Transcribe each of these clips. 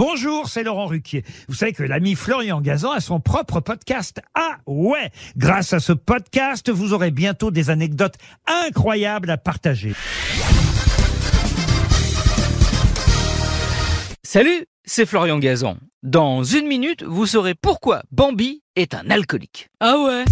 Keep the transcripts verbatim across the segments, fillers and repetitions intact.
Bonjour, c'est Laurent Ruquier. Vous savez que l'ami Florian Gazan a son propre podcast. Ah ouais! Grâce à ce podcast, vous aurez bientôt des anecdotes incroyables à partager. Salut, c'est Florian Gazan. Dans une minute, vous saurez pourquoi Bambi est un alcoolique. Ah ouais?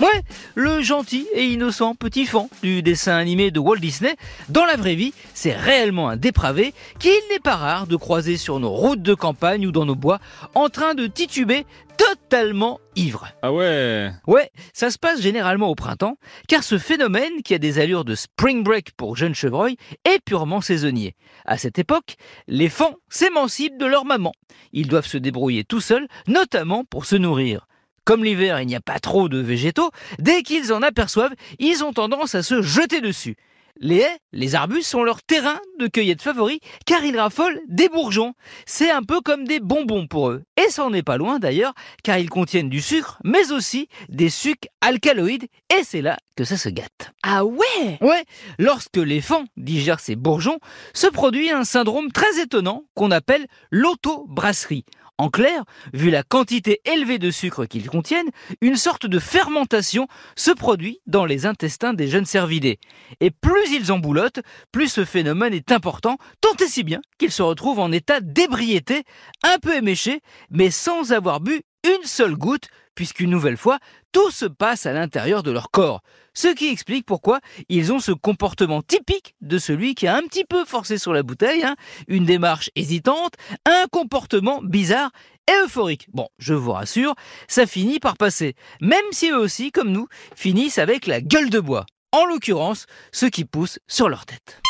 Ouais, le gentil et innocent petit fan du dessin animé de Walt Disney, dans la vraie vie, c'est réellement un dépravé qu'il n'est pas rare de croiser sur nos routes de campagne ou dans nos bois, en train de tituber totalement ivre. Ah ouais? Ouais, ça se passe généralement au printemps, car ce phénomène, qui a des allures de spring break pour jeunes chevreuils, est purement saisonnier. À cette époque, les fans s'émancipent de leur maman. Ils doivent se débrouiller tout seuls, notamment pour se nourrir. Comme l'hiver, il n'y a pas trop de végétaux, dès qu'ils en aperçoivent, ils ont tendance à se jeter dessus. Les haies, les arbustes sont leur terrain de cueillette favori, car ils raffolent des bourgeons. C'est un peu comme des bonbons pour eux. Et ça n'en est pas loin d'ailleurs, car ils contiennent du sucre, mais aussi des sucs alcaloïdes, et c'est là que ça se gâte. Ah ouais? Ouais, lorsque les fans digèrent ces bourgeons, se produit un syndrome très étonnant qu'on appelle l'auto-brasserie. En clair, vu la quantité élevée de sucre qu'ils contiennent, une sorte de fermentation se produit dans les intestins des jeunes cervidés. Et plus ils en boulottent, plus ce phénomène est important, tant et si bien qu'ils se retrouvent en état d'ébriété, un peu éméché, mais sans avoir bu une seule goutte, puisqu'une nouvelle fois, tout se passe à l'intérieur de leur corps. Ce qui explique pourquoi ils ont ce comportement typique de celui qui a un petit peu forcé sur la bouteille, hein, une démarche hésitante, un comportement bizarre et euphorique. Bon, je vous rassure, ça finit par passer, même si eux aussi, comme nous, finissent avec la gueule de bois. En l'occurrence, ceux qui poussent sur leur tête.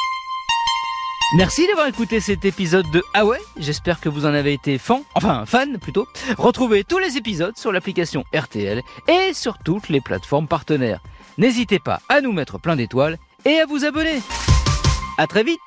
Merci d'avoir écouté cet épisode de Ah ouais, j'espère que vous en avez été fan, enfin fan plutôt. Retrouvez tous les épisodes sur l'application R T L et sur toutes les plateformes partenaires. N'hésitez pas à nous mettre plein d'étoiles et à vous abonner. À très vite.